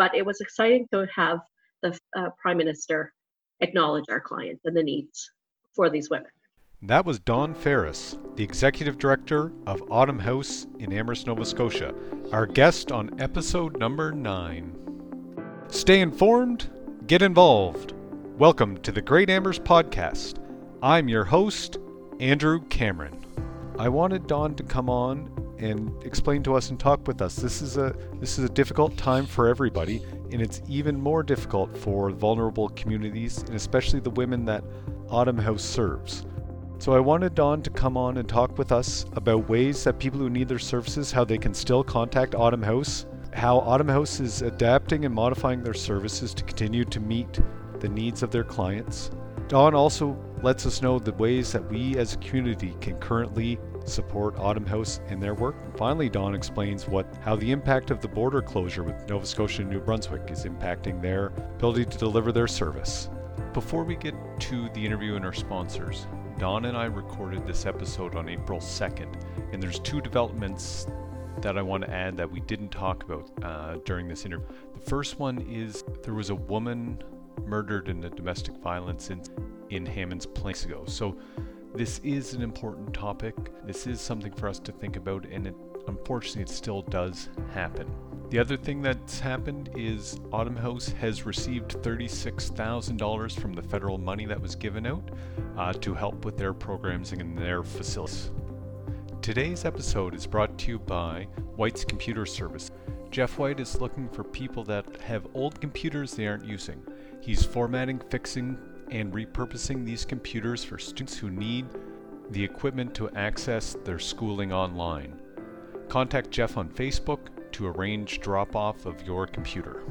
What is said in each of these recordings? But it was exciting to have the Prime Minister acknowledge our clients and the needs for these women. That was Dawn Ferris, the Executive Director of Autumn House in Amherst, Nova Scotia, our guest on episode number 9. Stay informed, get involved. Welcome to the Great Amherst Podcast. I'm your host, Andrew Cameron. I wanted Dawn to come on and explain to us and talk with us. This is a difficult time for everybody, and it's even more difficult for vulnerable communities, and especially the women that Autumn House serves. So I wanted Dawn to come on and talk with us about ways that people who need their services, how they can still contact Autumn House, how Autumn House is adapting and modifying their services to continue to meet the needs of their clients. Dawn also lets us know the ways that we as a community can currently support Autumn House in their work. And finally, Dawn explains how the impact of the border closure with Nova Scotia and New Brunswick is impacting their ability to deliver their service. Before we get to the interview and our sponsors, Dawn and I recorded this episode on April 2nd, and there's two developments that I want to add that we didn't talk about during this interview. The first one is there was a woman murdered in a domestic violence in Hammonds Plains ago. So this is an important topic. This is something for us to think about, and unfortunately it still does happen. The other thing that's happened is Autumn House has received $36,000 from the federal money that was given out to help with their programs and their facilities. Today's episode is brought to you by White's Computer Services. Jeff White is looking for people that have old computers they aren't using. He's formatting, fixing, and repurposing these computers for students who need the equipment to access their schooling online. Contact Jeff on Facebook to arrange drop-off of your computer.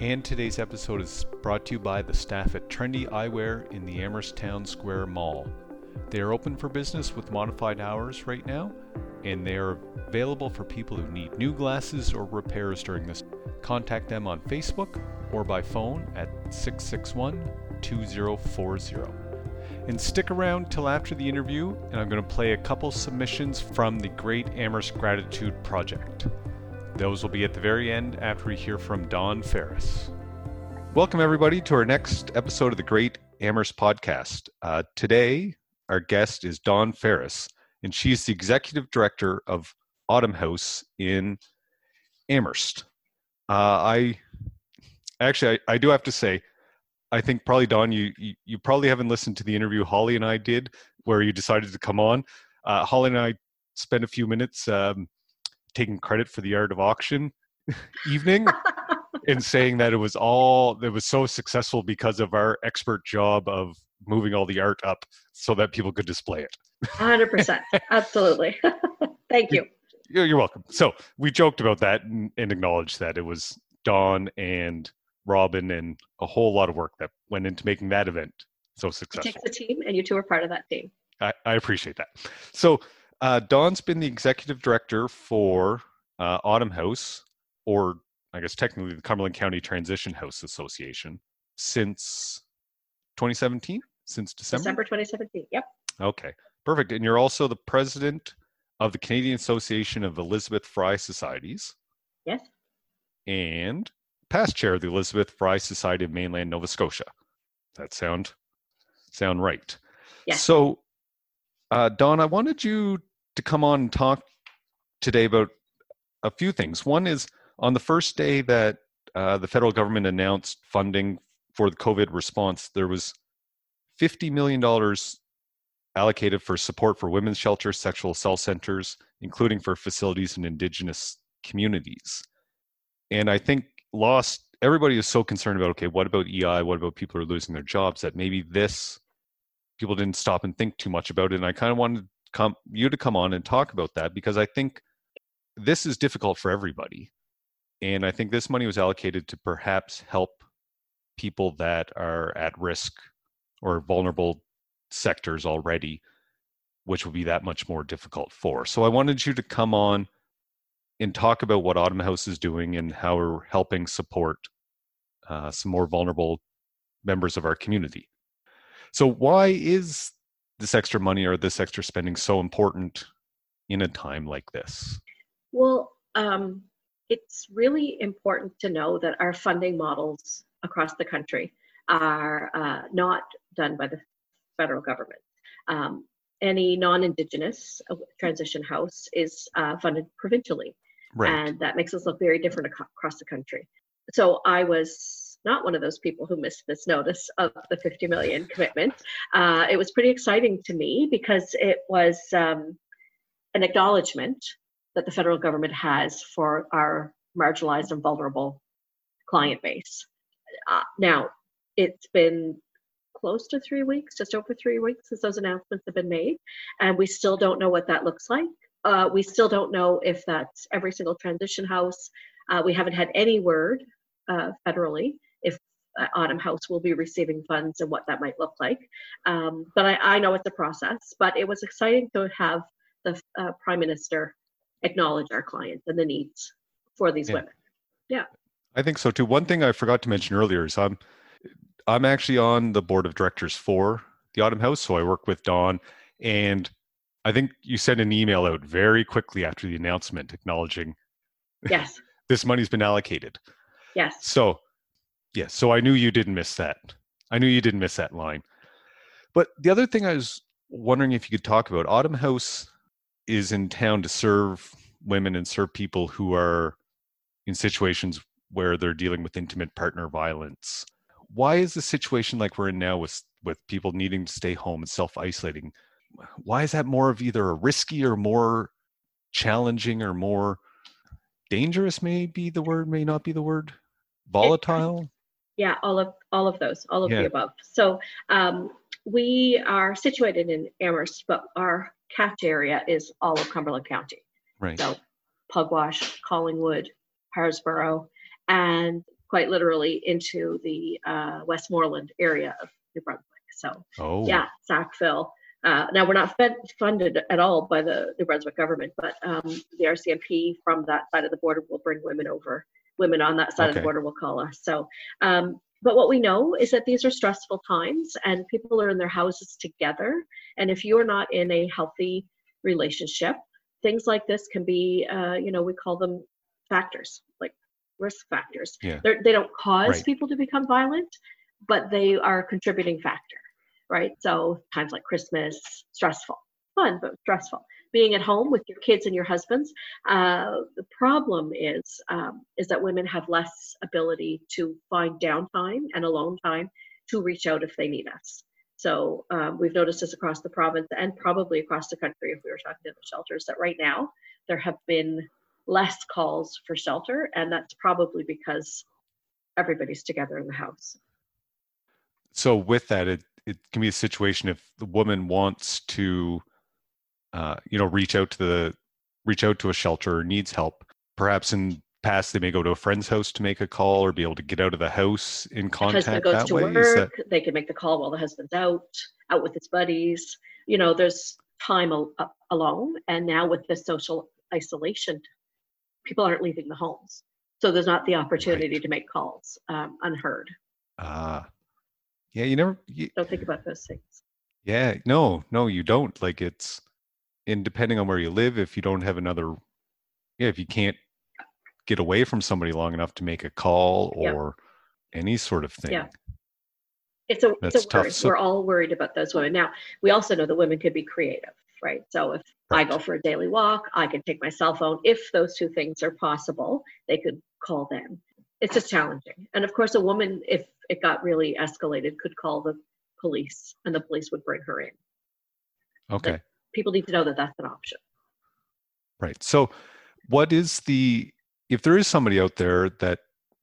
And today's episode is brought to you by the staff at Trendy Eyewear in the Amherst Town Square Mall. They are open for business with modified hours right now, and they are available for people who need new glasses or repairs during this. Contact them on Facebook or by phone at 661-2040. And stick around till after the interview, and I'm going to play a couple submissions from the Great Amherst Gratitude Project. Those will be at the very end after we hear from Dawn Ferris. Welcome, everybody, to our next episode of the Great Amherst Podcast. Today, our guest is Dawn Ferris, and she's the Executive Director of Autumn House in Amherst. I do have to say, I think probably, Dawn, you probably haven't listened to the interview Holly and I did where you decided to come on. Holly and I spent a few minutes taking credit for the Art of Auction evening and saying that it was so successful because of our expert job of moving all the art up so that people could display it. 100%. Absolutely. Thank you. You're welcome. So we joked about that and acknowledged that it was Dawn and Robin and a whole lot of work that went into making that event so successful. It takes a team, and you two are part of that team. I appreciate that. So Dawn's been the Executive Director for Autumn House, or I guess technically the Cumberland County Transition House Association, since 2017? Since December? December 2017, yep. Okay, perfect. And you're also the President of the Canadian Association of Elizabeth Fry Societies. Yes. And past chair of the Elizabeth Fry Society of Mainland Nova Scotia. That sound right? Yes. So, Dawn, I wanted you to come on and talk today about a few things. One is on the first day that the federal government announced funding for the COVID response, there was $50 million allocated for support for women's shelter, sexual assault centers, including for facilities in Indigenous communities. And I think everybody is so concerned about, okay, what about EI? What about people who are losing their jobs? That maybe people didn't stop and think too much about it. And I kind of wanted you to come on and talk about that, because I think this is difficult for everybody. And I think this money was allocated to perhaps help people that are at risk or vulnerable sectors already, which will be that much more difficult for. So I wanted you to come on and talk about what Autumn House is doing and how we're helping support some more vulnerable members of our community. So why is this extra money or this extra spending so important in a time like this? Well, it's really important to know that our funding models across the country are not done by the federal government. Any non-Indigenous transition house is funded provincially. Right. And that makes us look very different across the country. So I was not one of those people who missed this notice of the $50 million commitment. It was pretty exciting to me because it was an acknowledgement that the federal government has for our marginalized and vulnerable client base. Now, it's been close to 3 weeks, just over 3 weeks since those announcements have been made, and we still don't know what that looks like. We still don't know if that's every single transition house. We haven't had any word federally if Autumn House will be receiving funds and what that might look like. But I know it's a process, but it was exciting to have the Prime Minister acknowledge our clients and the needs for these women. Yeah. I think so too. One thing I forgot to mention earlier is I'm actually on the board of directors for the Autumn House. So I work with Dawn, and I think you sent an email out very quickly after the announcement acknowledging yes, this money's been allocated. Yes. So yes. So I knew you didn't miss that. I knew you didn't miss that line. But the other thing I was wondering if you could talk about, Autumn House is in town to serve women and serve people who are in situations where they're dealing with intimate partner violence. Why is the situation like we're in now with people needing to stay home and self-isolating? Why is that more of either a risky or more challenging or more dangerous may be the word, may not be the word? Volatile? Yeah, all of those, all of the above. So we are situated in Amherst, but our catch area is all of Cumberland County. Right. So Pugwash, Collingwood, Harrisboro, and quite literally into the Westmorland area of New Brunswick. So yeah, Sackville. Now we're not funded at all by the New Brunswick government, but the RCMP from that side of the border will bring women over. Women on that side of the border will call us. So, but what we know is that these are stressful times and people are in their houses together. And if you are not in a healthy relationship, things like this can be, we call them factors, like risk factors. Yeah. They don't cause people to become violent, but they are a contributing factor, right? So times like Christmas, stressful, fun, but stressful. Being at home with your kids and your husbands, the problem is that women have less ability to find downtime and alone time to reach out if they need us. So we've noticed this across the province and probably across the country if we were talking to the shelters, that right now there have been less calls for shelter, and that's probably because everybody's together in the house. So with that, it can be a situation if the woman wants to reach out to a shelter or needs help. Perhaps in the past they may go to a friend's house to make a call or be able to get out of the house in contact that way. The husband goes to work, they can make the call while the husband's out with his buddies. You know, there's time alone, and now with this social isolation, people aren't leaving the homes, so there's not the opportunity to make calls unheard. Yeah, you don't think about those things. Yeah, no, you don't. Like it's, and depending on where you live, if you don't have another, if you can't get away from somebody long enough to make a call or any sort of thing. Yeah, it's a worry. We're all worried about those women. Now, we also know that women could be creative, right? So if I go for a daily walk, I can take my cell phone. If those two things are possible, they could call them. It's just challenging. And of course, a woman, if it got really escalated, could call the police and the police would bring her in. Okay. But people need to know that that's an option. Right. So what is if there is somebody out there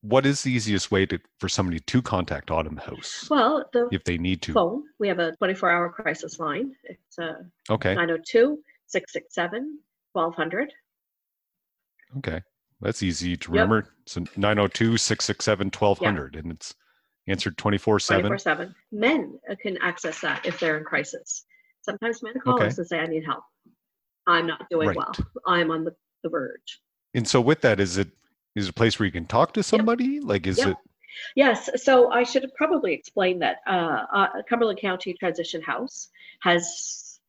what is the easiest way for somebody to contact Autumn House? Well, if they need to. Phone. We have a 24-hour crisis line. It's 902-667-1200. Okay. That's easy to remember. Yep. So 902-667-1200 and it's answered 24/7. 24/7. Men can access that if they're in crisis. Sometimes men call us and say, I need help. I'm not doing well. I'm on the verge. And so with that, is it a place where you can talk to somebody? Like, is it? Yes. So I should probably explain that Cumberland County Transition House has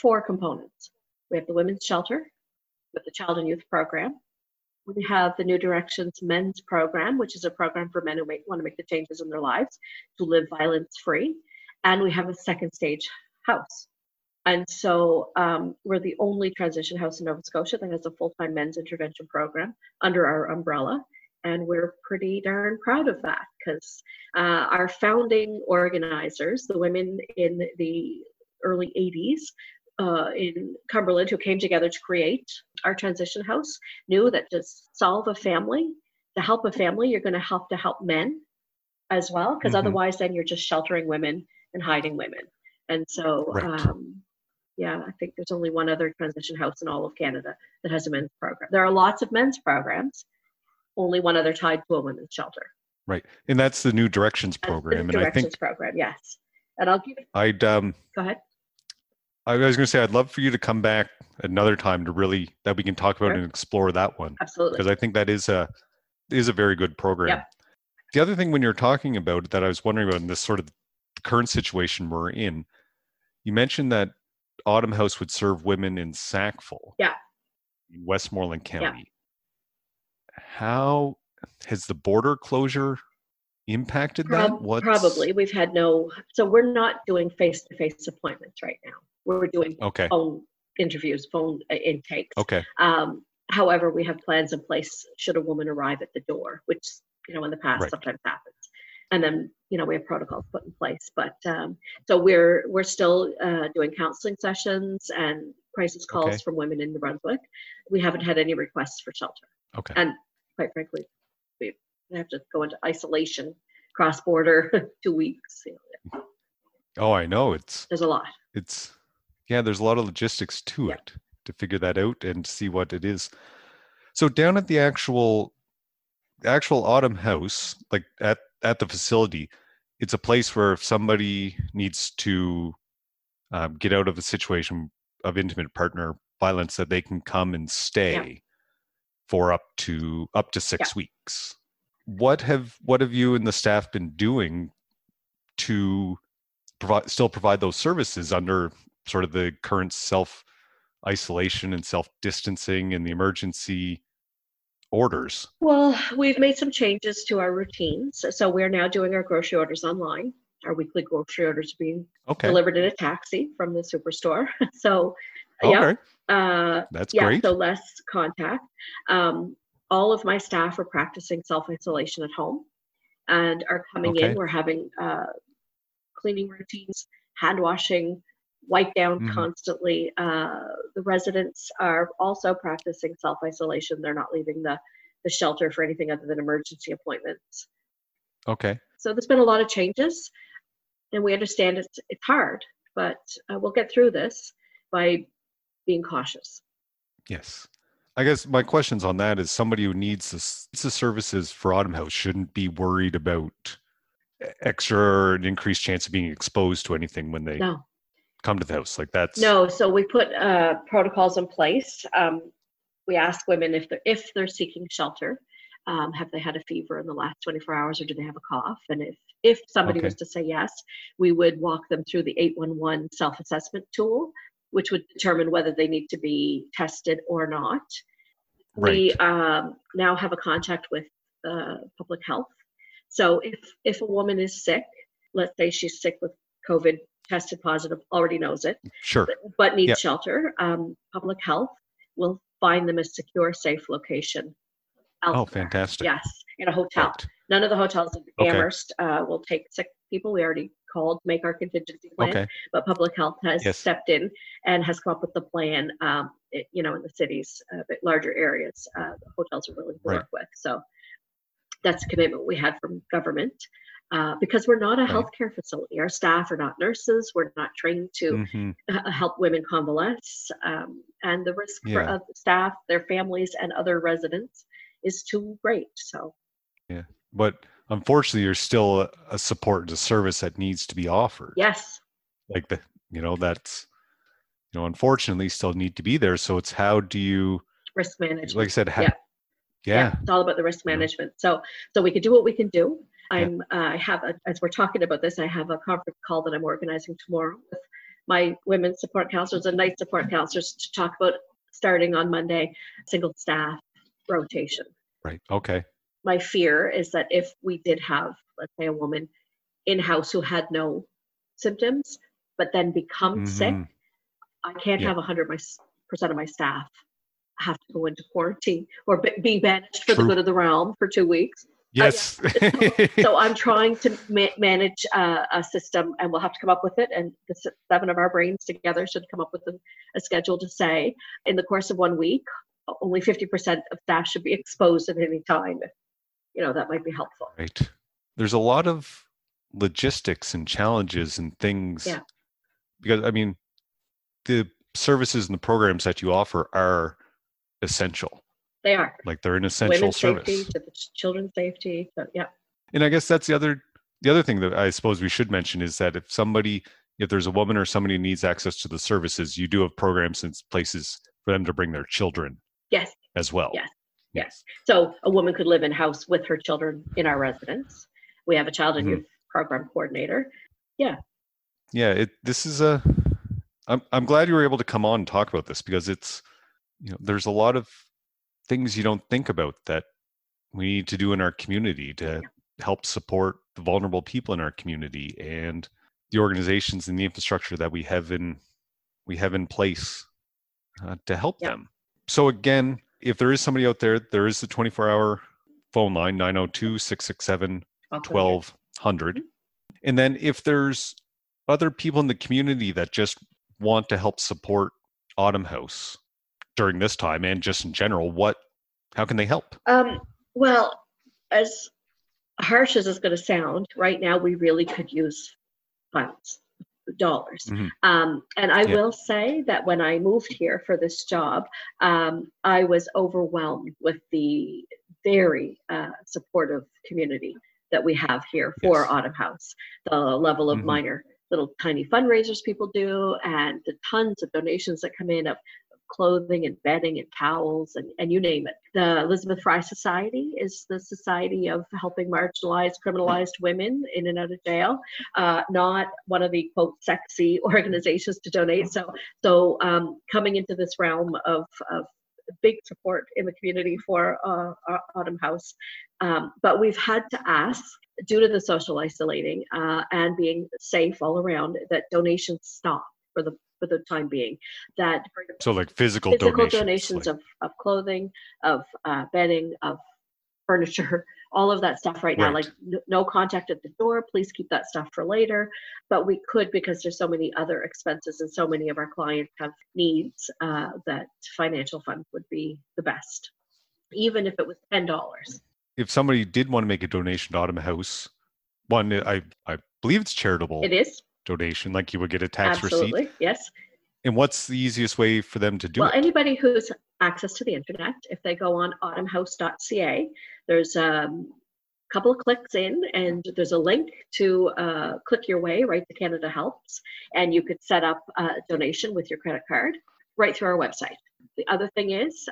four components. We have the women's shelter with the child and youth program. We have the New Directions Men's Program, which is a program for men who want to make the changes in their lives to live violence-free. And we have a second stage house. And so we're the only transition house in Nova Scotia that has a full-time men's intervention program under our umbrella. And we're pretty darn proud of that because our founding organizers, the women in the early 80s, in Cumberland, who came together to create our transition house, knew that to solve a family, to help a family, you're going to help men as well, because otherwise then you're just sheltering women and hiding women. And so, yeah, I think there's only one other transition house in all of Canada that has a men's program. There are lots of men's programs, only one other tied to a women's shelter. Right. And that's the New Directions program. Yes. And I'll give it. Go ahead. I was going to say, I'd love for you to come back another time to really, that we can talk about and explore that one. Absolutely. Because I think that is a very good program. Yep. The other thing when you're talking about that I was wondering about in this sort of current situation we're in, you mentioned that Autumn House would serve women in Sackville. Yeah. In Westmorland County. Yeah. How has the border closure impacted that? Probably. We've had no, so we're not doing face-to-face appointments right now. We're doing phone interviews, phone intakes. Okay. However, we have plans in place should a woman arrive at the door, which, you know, in the past sometimes happens. And then, you know, we have protocols put in place. But so we're still doing counseling sessions and crisis calls from women in New Brunswick. We haven't had any requests for shelter. Okay. And quite frankly, we have to go into isolation, cross-border, 2 weeks. You know. Oh, I know. There's a lot. Yeah, there's a lot of logistics to it to figure that out and see what it is. So down at the actual Autumn House, like at the facility, it's a place where if somebody needs to get out of a situation of intimate partner violence, that they can come and stay for up to 6 weeks. What have you and the staff been doing to provide those services under sort of the current self-isolation and self-distancing and the emergency orders? Well, we've made some changes to our routines. So we're now doing our grocery orders online. Our weekly grocery orders are being delivered in a taxi from the Superstore. So, that's great. So less contact. All of my staff are practicing self-isolation at home and are coming in. We're having cleaning routines, hand washing, wipe down constantly. The residents are also practicing self-isolation. They're not leaving the shelter for anything other than emergency appointments. Okay. So there's been a lot of changes, and we understand it's hard, but we'll get through this by being cautious. Yes. I guess my questions on that is somebody who needs the services for Autumn House shouldn't be worried about extra and increased chance of being exposed to anything when they come to the house. Like that's so we put protocols in place. We ask women if they're seeking shelter, have they had a fever in the last 24 hours or do they have a cough? And if somebody was to say yes, we would walk them through the 811 self-assessment tool, which would determine whether they need to be tested or not. Right. We now have a contact with public health. So if a woman is sick, let's say she's sick with COVID, tested positive, already knows it, but needs shelter, public health will find them a secure, safe location. Elsewhere. Oh, fantastic. Yes, in a hotel. Right. None of the hotels in Amherst will take sick people. We already called, make our contingency plan, but public health has stepped in and has come up with the plan, in the cities, but larger areas, the hotels are willing to work with. So that's a commitment we had from government. Because we're not a healthcare facility. Our staff are not nurses. We're not trained to help women convalesce. And the risk for staff, their families, and other residents is too great. So, yeah. But unfortunately, there's still a support and a service that needs to be offered. Yes. Like, unfortunately, still need to be there. So it's how do you... Risk management. Like I said, it's all about the risk management. So we can do what we can do. As we're talking about this, I have a conference call that I'm organizing tomorrow with my women's support counselors and night support counselors to talk about starting on Monday, single staff, rotation. Right. Okay. My fear is that if we did have, let's say, a woman in-house who had no symptoms, but then become sick, I can't have 100% of my staff have to go into quarantine or be banished for the good of the realm for 2 weeks. Yes. So I'm trying to manage a system, and we'll have to come up with it. And the seven of our brains together should come up with a schedule to say, in the course of 1 week, only 50% of staff should be exposed at any time. You know, that might be helpful. Right. There's a lot of logistics and challenges and things. Yeah. Because, I mean, the services and the programs that you offer are essential. They are. Like, they're an essential women's service. Safety, to the children's safety. So, yeah. And I guess that's the other thing that I suppose we should mention is that if there's a woman or somebody needs access to the services, you do have programs and places for them to bring their children. Yes. As well. Yes. Yes. So a woman could live in house with her children in our residence. We have a child and youth program coordinator. Yeah. Yeah. I'm glad you were able to come on and talk about this, because it's, you know, there's a lot of things you don't think about that we need to do in our community to help support the vulnerable people in our community and the organizations and the infrastructure that we have in place to help them. So again, if there is somebody out there, there is the 24-hour phone line, 902-667-1200. And then if there's other people in the community that just want to help support Autumn House during this time and just in general, how can they help? Well, as harsh as it's going to sound, right now we really could use funds, dollars. And I will say that when I moved here for this job, I was overwhelmed with the very supportive community that we have here for Autumn House. The level of minor little tiny fundraisers people do, and the tons of donations that come in of clothing and bedding and towels and you name it. The Elizabeth Fry Society is the society of helping marginalized, criminalized women in and out of jail. Not one of the quote sexy organizations to donate. So coming into this realm of big support in the community for our Autumn House, but we've had to ask, due to the social isolating and being safe all around, that donations stop for the time being. That so like physical donations like of clothing, of bedding, of furniture, all of that stuff right now, like no contact at the door, please keep that stuff for later. But we could, because there's so many other expenses and so many of our clients have needs, that financial fund would be the best, even if it was $10. If somebody did want to make a donation to Autumn House, one, I believe it's charitable. It is. Donation, like you would get a tax receipt. Absolutely, yes. And what's the easiest way for them to do it? Well, anybody who's access to the internet, if they go on autumnhouse.ca, there's a couple of clicks in and there's a link to click your way right to Canada Helps, and you could set up a donation with your credit card right through our website. The other thing is,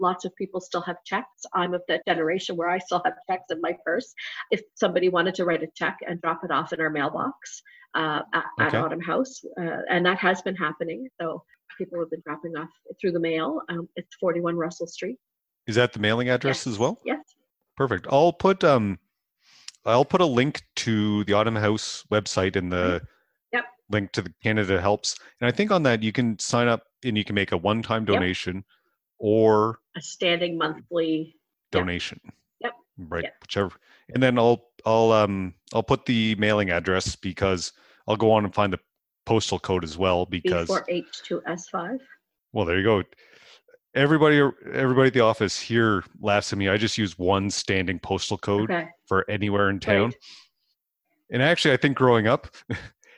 lots of people still have checks. I'm of that generation where I still have checks in my purse. If somebody wanted to write a check and drop it off in our mailbox at Autumn House, and that has been happening. So people have been dropping off through the mail. It's 41 Russell Street. Is that the mailing address as well? Yes. Perfect. I'll put a link to the Autumn House website and the link to the Canada Helps. And I think on that you can sign up and you can make a one-time donation or a standing monthly donation. Yep. Right. Yep. Whichever. And then I'll put the mailing address, because I'll go on and find the postal code as well, because B4H2S5. Well, there you go. Everybody at the office here laughs at me. I just use one standing postal code for anywhere in town. Right. And actually, I think growing up,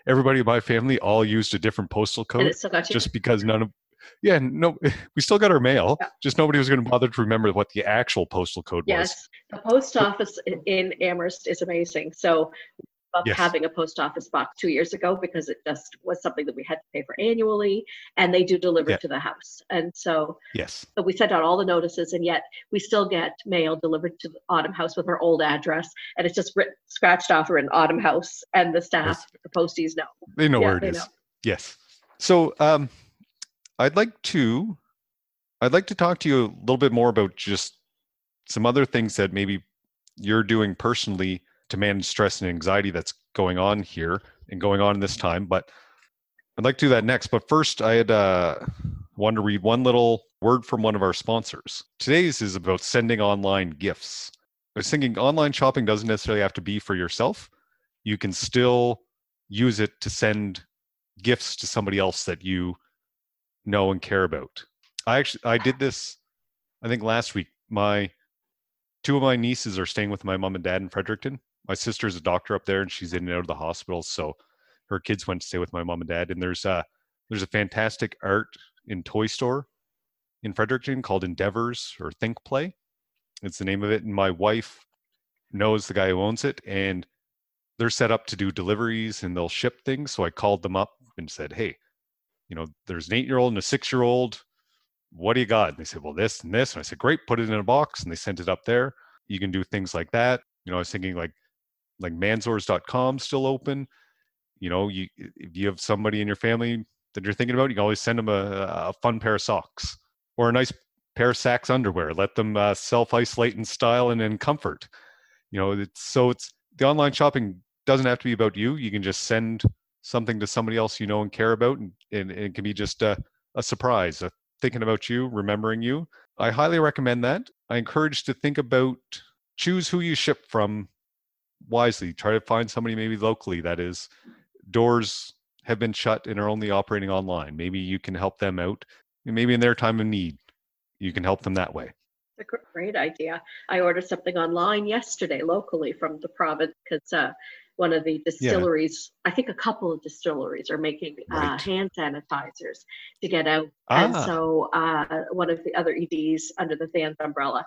everybody in my family all used a different postal code, just because we still got our mail. Yeah. Just nobody was going to bother to remember what the actual postal code was. Yes, the post office in Amherst is amazing. So we loved having a post office box 2 years ago, because it just was something that we had to pay for annually, and they do deliver to the house. And so but we sent out all the notices, and yet we still get mail delivered to the Autumn House with our old address, and it's just scratched off or in Autumn House, and the staff, the posties know. They know where it is. Know. Yes. So I'd like to I'd like to talk to you a little bit more about just some other things that maybe you're doing personally to manage stress and anxiety that's going on here and going on this time, but I'd like to do that next. But first, I had wanted to read one little word from one of our sponsors. Today's is about sending online gifts. I was thinking online shopping doesn't necessarily have to be for yourself. You can still use it to send gifts to somebody else that you know and care about. I did this, I think last week. Two of my nieces are staying with my mom and dad in Fredericton. My sister's a doctor up there and she's in and out of the hospital. So her kids went to stay with my mom and dad. And there's a fantastic art and toy store in Fredericton called Endeavors or Think Play. It's the name of it. And my wife knows the guy who owns it, and they're set up to do deliveries and they'll ship things. So I called them up and said, hey, there's an 8-year-old and a 6-year-old. What do you got? And they said, well, this and this. And I said, great, put it in a box. And they sent it up there. You can do things like that. I was thinking like manzors.com still open. If you have somebody in your family that you're thinking about, you can always send them a fun pair of socks or a nice pair of Saks underwear. Let them self-isolate in style and in comfort. It's the online shopping doesn't have to be about you. You can just send something to somebody else you know and care about, and it can be just a surprise, thinking about you, remembering you. I highly recommend that. I encourage to think about, choose who you ship from wisely. Try to find somebody maybe locally. That is, doors have been shut and are only operating online. Maybe you can help them out. Maybe in their time of need, you can help them that way. That's a great idea. I ordered something online yesterday locally from the province because one of the distilleries, I think a couple of distilleries are making hand sanitizers to get out. And so one of the other EDs under the FANS umbrella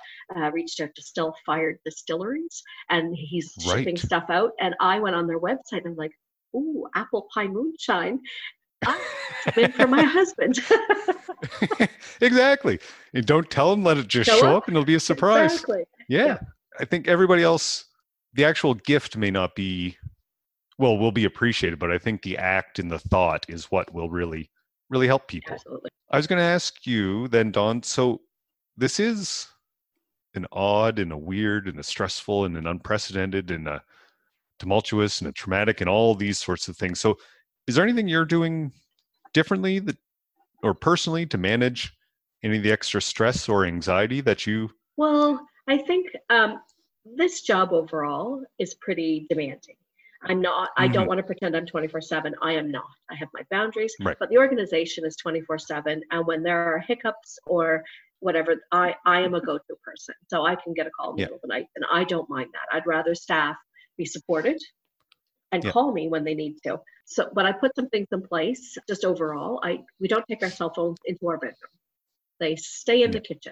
reached out to still-fired distilleries, and he's shipping stuff out. And I went on their website and I'm like, ooh, apple pie moonshine. It's made for my husband. Exactly. And don't tell him, let it just show up and it'll be a surprise. Exactly. Yeah. I think everybody else... The actual gift may not be, will be appreciated, but I think the act and the thought is what will really, really help people. Absolutely. I was going to ask you then, Dawn, so this is an odd and a weird and a stressful and an unprecedented and a tumultuous and a traumatic and all these sorts of things. So is there anything you're doing differently or personally to manage any of the extra stress or anxiety that you... Well, I think... this job overall is pretty demanding. I don't want to pretend I'm 24/7. I am not. I have my boundaries, but the organization is 24/7. And when there are hiccups or whatever, I am a go-to person. So I can get a call in the middle of the night and I don't mind that. I'd rather staff be supported and call me when they need to. So, but I put some things in place just overall. We don't take our cell phones into our bedroom. They stay in the kitchen.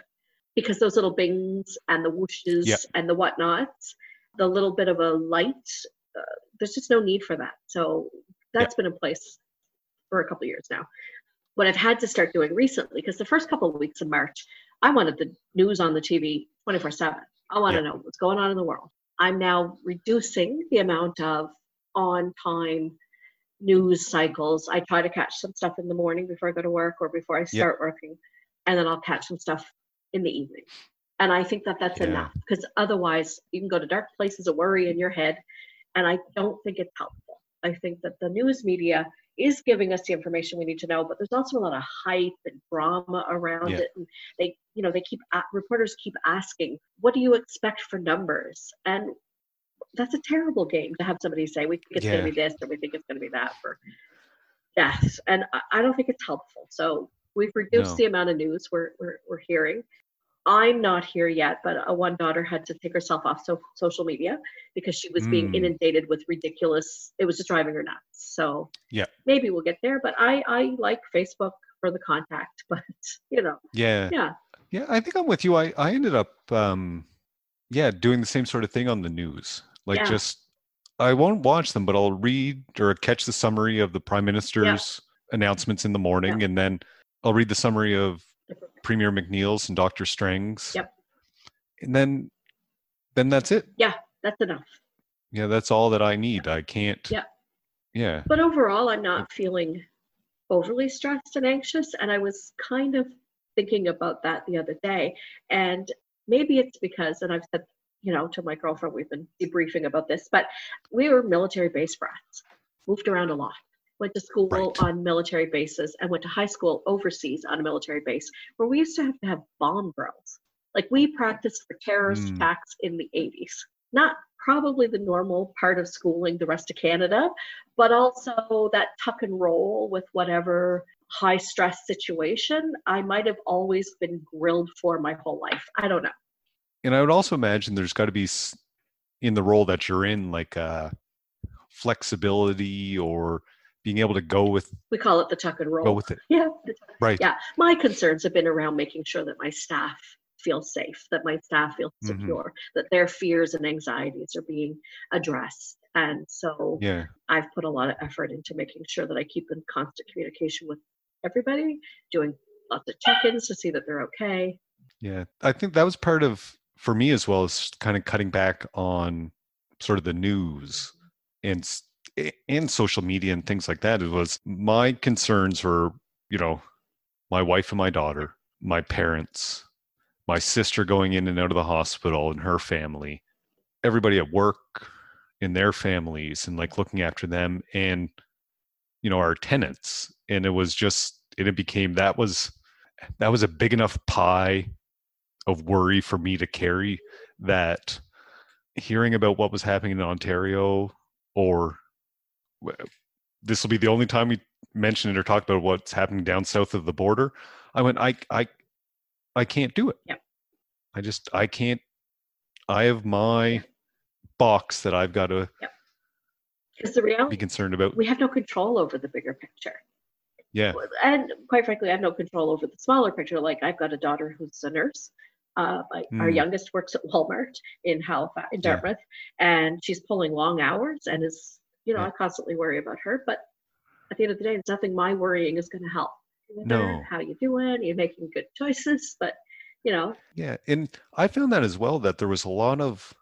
Because those little bings and the whooshes and the whatnots, the little bit of a light, there's just no need for that. So that's been in place for a couple of years now. What I've had to start doing recently, because the first couple of weeks of March, I wanted the news on the TV 24/7. I want to know what's going on in the world. I'm now reducing the amount of on-time news cycles. I try to catch some stuff in the morning before I go to work or before I start working, and then I'll catch some stuff in the evening. And I think that that's enough, because otherwise you can go to dark places of worry in your head. And I don't think it's helpful. I think that the news media is giving us the information we need to know, but there's also a lot of hype and drama around it. And they, they keep, reporters keep asking, what do you expect for numbers? And that's a terrible game to have somebody say, we think it's going to be this, or we think it's going to be that for deaths. And I don't think it's helpful. So we've reduced the amount of news we're hearing. I'm not here yet, but one daughter had to take herself off social media because she was being inundated with ridiculous, it was just driving her nuts. So maybe we'll get there, but I like Facebook for the contact, but Yeah, I think I'm with you. I ended up, doing the same sort of thing on the news. Like just, I won't watch them, but I'll read or catch the summary of the Prime Minister's announcements in the morning. And then I'll read the summary of Premier McNeil's and Dr. Strang's. And then that's it. Yeah, that's enough. Yeah, that's all that I need. I can't. Yeah. But overall, I'm not feeling overly stressed and anxious. And I was kind of thinking about that the other day, and maybe it's because, and I've said, you know, to my girlfriend, we've been debriefing about this, but we were military base brats, moved around a lot, went to school on military bases, and went to high school overseas on a military base, where we used to have bomb drills. Like, we practiced for terrorist attacks in the 80s. Not probably the normal part of schooling the rest of Canada, but also that tuck and roll with whatever high stress situation I might have always been grilled for my whole life. I don't know. And I would also imagine there's got to be, in the role that you're in, like flexibility or being able to go with. We call it the tuck and roll. Go with it. Yeah. Right. Yeah. My concerns have been around making sure that my staff feel safe, that my staff feel secure, that their fears and anxieties are being addressed. And so I've put a lot of effort into making sure that I keep in constant communication with everybody, doing lots of check-ins to see that they're okay. Yeah. I think that was part of, for me as well, is kind of cutting back on sort of the news and social media and things like that. It was my concerns were, you know, my wife and my daughter, my parents, my sister going in and out of the hospital and her family, everybody at work in their families, and like looking after them, and, you know, our tenants. And it was just, and it became, that was a big enough pie of worry for me to carry, that hearing about what was happening in Ontario, or this will be the only time we mention it or talk about what's happening down south of the border, I went, I can't do it. Yeah. I can't. I have my box that I've got to be concerned about. We have no control over the bigger picture. Yeah. And quite frankly, I have no control over the smaller picture. Like, I've got a daughter who's a nurse. Our youngest works at Walmart in Halifax, in Dartmouth, and she's pulling long hours and is, you know, I constantly worry about her. But at the end of the day, it's nothing my worrying is going to help. No. How you doing? You're making good choices, but, you know. Yeah. And I found that as well, that there was a lot of,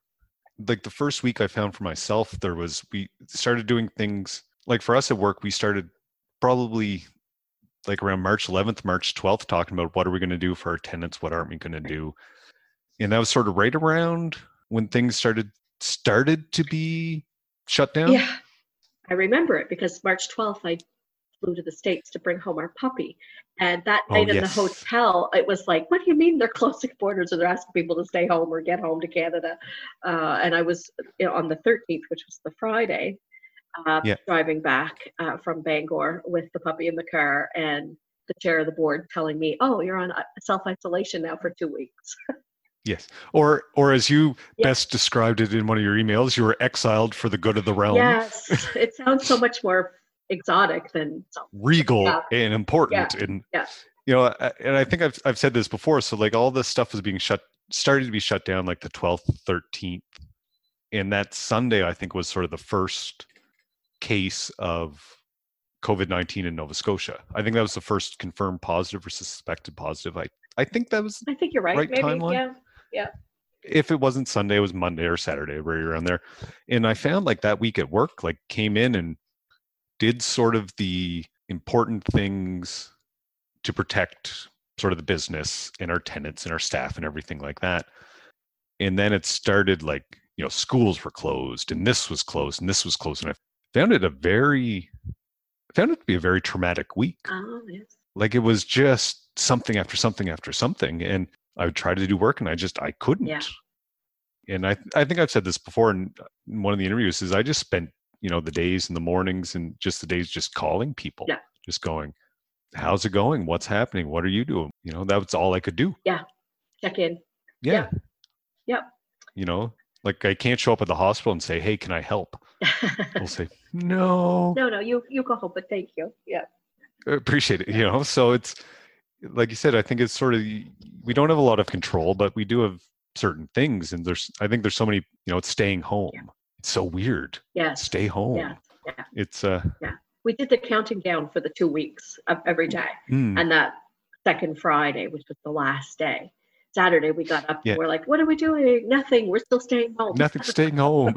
like, the first week I found for myself, we started doing things, like for us at work, we started probably like around March 11th, March 12th, talking about what are we going to do for our tenants? What aren't we going to do? And that was sort of right around when things started to be shut down. Yeah. I remember it because March 12th, I flew to the States to bring home our puppy. And that night in the hotel, it was like, what do you mean they're closing borders, or they're asking people to stay home or get home to Canada? And I was, you know, on the 13th, which was the Friday, driving back from Bangor with the puppy in the car, and the chair of the board telling me, oh, you're on self-isolation now for 2 weeks. Yes. Or as you best described it in one of your emails, you were exiled for the good of the realm. Yes. It sounds so much more exotic than regal and important, and you know, and I think I've said this before. So like all this stuff was being started to be shut down, like the 12th, 13th, and that Sunday I think was sort of the first case of COVID-19 in Nova Scotia. I think that was the first confirmed positive or suspected positive. I think that was. I think you're right. Maybe timeline. Yeah. If it wasn't Sunday, it was Monday or Saturday, right around there. And I found like that week at work, like came in and did sort of the important things to protect sort of the business and our tenants and our staff and everything like that. And then it started like, you know, schools were closed and this was closed and this was closed. And I found it to be a very traumatic week. Oh, yes. Like it was just something after something after something. And I would try to do work and I couldn't. Yeah. And I think I've said this before in one of the interviews, is I just spent, you know, the days and the mornings and just the days just calling people, just going, how's it going? What's happening? What are you doing? You know, that's all I could do. Yeah. Check in. Yeah. Yep. You know, like I can't show up at the hospital and say, hey, can I help? We'll say, no, you go home, but thank you. Yeah. I appreciate it. You know, so it's like you said, I think it's sort of, we don't have a lot of control, but we do have certain things. And I think there's so many, you know, it's staying home. Yeah. It's so weird. Yeah. Stay home. Yeah. Yeah. It's we did the counting down for the 2 weeks of every day. And that second Friday, which was the last day. Saturday we got up and we're like, what are we doing? Nothing. We're still staying home. Nothing. Staying home.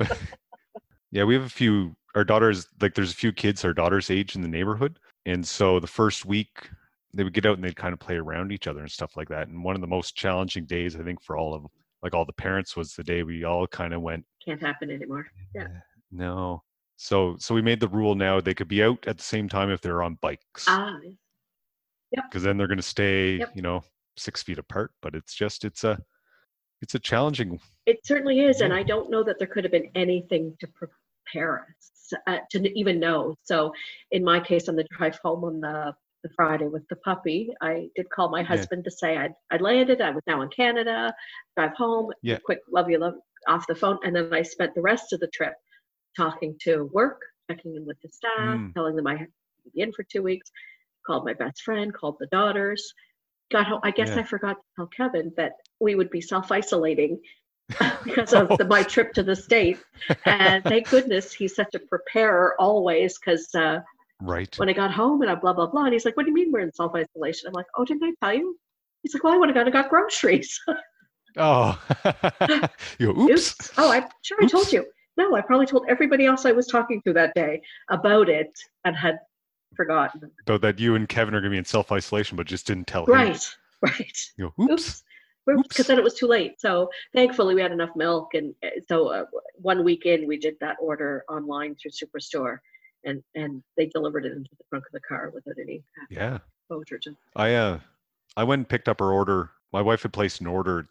Yeah, we have a few, our daughters, like there's a few kids our daughter's age in the neighborhood. And so the first week they would get out and they'd kind of play around each other and stuff like that. And one of the most challenging days, I think, for all of all the parents was the day we all kind of went, can't happen anymore. Yeah. No. So we made the rule now they could be out at the same time if they're on bikes. Yep. Because then they're going to stay, 6 feet apart. But it's a challenging. It certainly is. And I don't know that there could have been anything to prepare us to even know. So in my case, on the drive home on the Friday with the puppy, I did call my husband to say I landed. I was now in Canada, drive home, quick love you off the phone. And then I spent the rest of the trip talking to work, checking in with the staff, telling them I had to be in for 2 weeks, called my best friend, called the daughters, got home. I guess I forgot to tell Kevin that we would be self-isolating because of my trip to the States. And thank goodness he's such a preparer always, because when I got home and I blah, blah, blah. And he's like, what do you mean we're in self-isolation? I'm like, oh, didn't I tell you? He's like, well, I would have gone and got groceries. You go, oops. Oh, I'm sure I told you. No, I probably told everybody else I was talking to that day about it and had forgotten. So that you and Kevin are going to be in self-isolation, but just didn't tell him. Right. You go, oops. Because then it was too late. So thankfully we had enough milk. And so 1 week in, we did that order online through Superstore. And they delivered it into the trunk of the car without any exposure to. I went and picked up her order. My wife had placed an order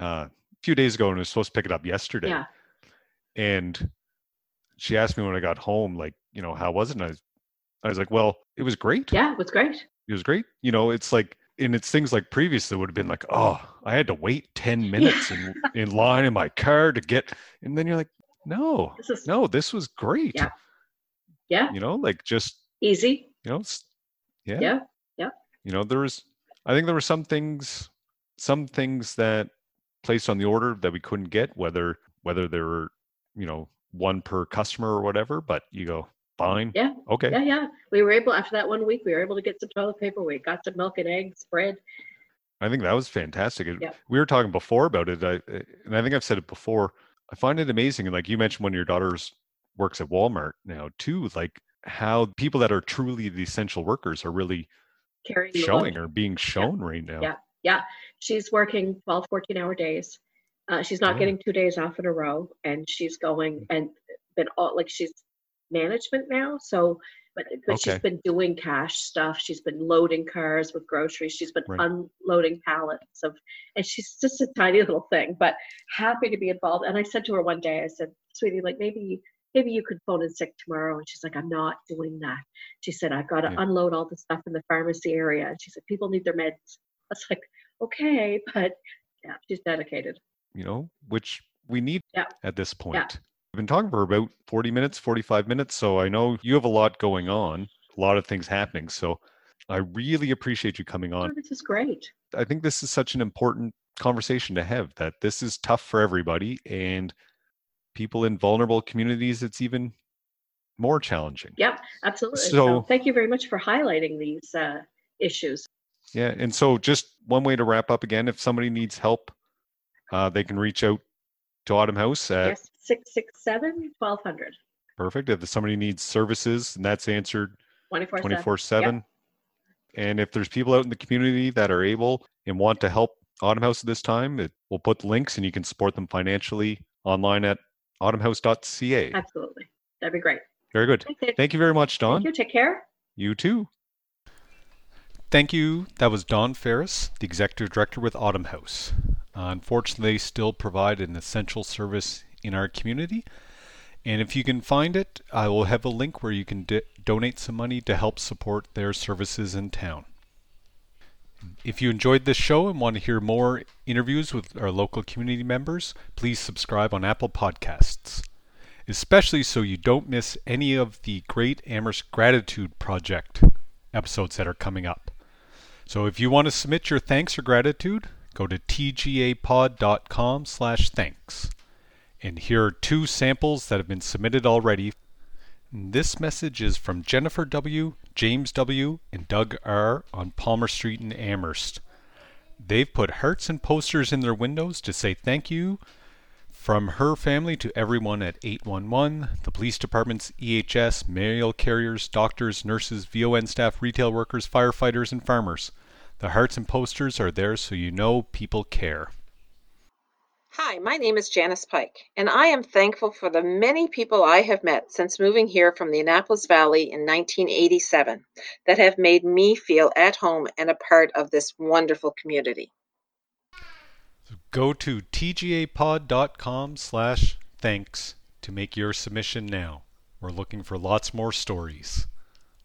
a few days ago and was supposed to pick it up yesterday. Yeah. And she asked me when I got home, how was it? And I was like, well, it was great. Yeah, it was great. You know, it's like, and it's things like previous that would have been like, oh, I had to wait 10 minutes in line in my car to get. And then you're like, this was great. Yeah. Yeah. Just easy. Yeah. Yeah. Yeah. I think there were some things that placed on the order that we couldn't get, whether there were, one per customer or whatever, but you go, fine. Yeah. Okay. Yeah. Yeah. We were able, after that 1 week, to get some toilet paper. We got some milk and eggs, bread. I think that was fantastic. Yeah. We were talking before about it. I think I've said it before. I find it amazing. And like you mentioned, one of your daughters works at Walmart now too, how people that are truly the essential workers are really being shown right now. Yeah. Yeah. She's working 12, 14-hour days. She's not getting 2 days off in a row, and she's going and been she's management now. So, but she's been doing cash stuff. She's been loading cars with groceries. She's been unloading pallets and she's just a tiny little thing, but happy to be involved. And I said to her one day, I said, sweetie, maybe you could phone in sick tomorrow. And she's like, I'm not doing that. She said, I've got to unload all the stuff in the pharmacy area. And she said, people need their meds. I was like, okay, but yeah, she's dedicated. Which we need at this point. Yeah. I've been talking for about 40 minutes, 45 minutes. So I know you have a lot going on, a lot of things happening. So I really appreciate you coming on. Oh, this is great. I think this is such an important conversation to have, that this is tough for everybody, and people in vulnerable communities, it's even more challenging. Yep, absolutely. So thank you very much for highlighting these issues. Yeah. And so just one way to wrap up again, if somebody needs help, they can reach out to Autumn House at 667-1200. Perfect. If somebody needs services, and that's answered 24/7. And if there's people out in the community that are able and want to help Autumn House at this time, we'll put links and you can support them financially online at autumnhouse.ca. Absolutely. That'd be great. Very good. Thank you very much, Dawn. Thank you. Take care. You too. Thank you. That was Dawn Ferris, the Executive Director with Autumn House. Unfortunately, they still provide an essential service in our community. And if you can find it, I will have a link where you can donate some money to help support their services in town. If you enjoyed this show and want to hear more interviews with our local community members, please subscribe on Apple Podcasts, especially so you don't miss any of the Great Amherst Gratitude Project episodes that are coming up. So if you want to submit your thanks or gratitude, go to tgapod.com/thanks. And here are 2 samples that have been submitted already. This message is from Jennifer W., James W., and Doug R. on Palmer Street in Amherst. They've put hearts and posters in their windows to say thank you From her family to everyone at 811, the police departments, EHS, mail carriers, doctors, nurses, VON staff, retail workers, firefighters, and farmers. The hearts and posters are there so you know people care. Hi, my name is Janice Pike, and I am thankful for the many people I have met since moving here from the Annapolis Valley in 1987 that have made me feel at home and a part of this wonderful community. Go to tgapod.com/thanks to make your submission now. We're looking for lots more stories.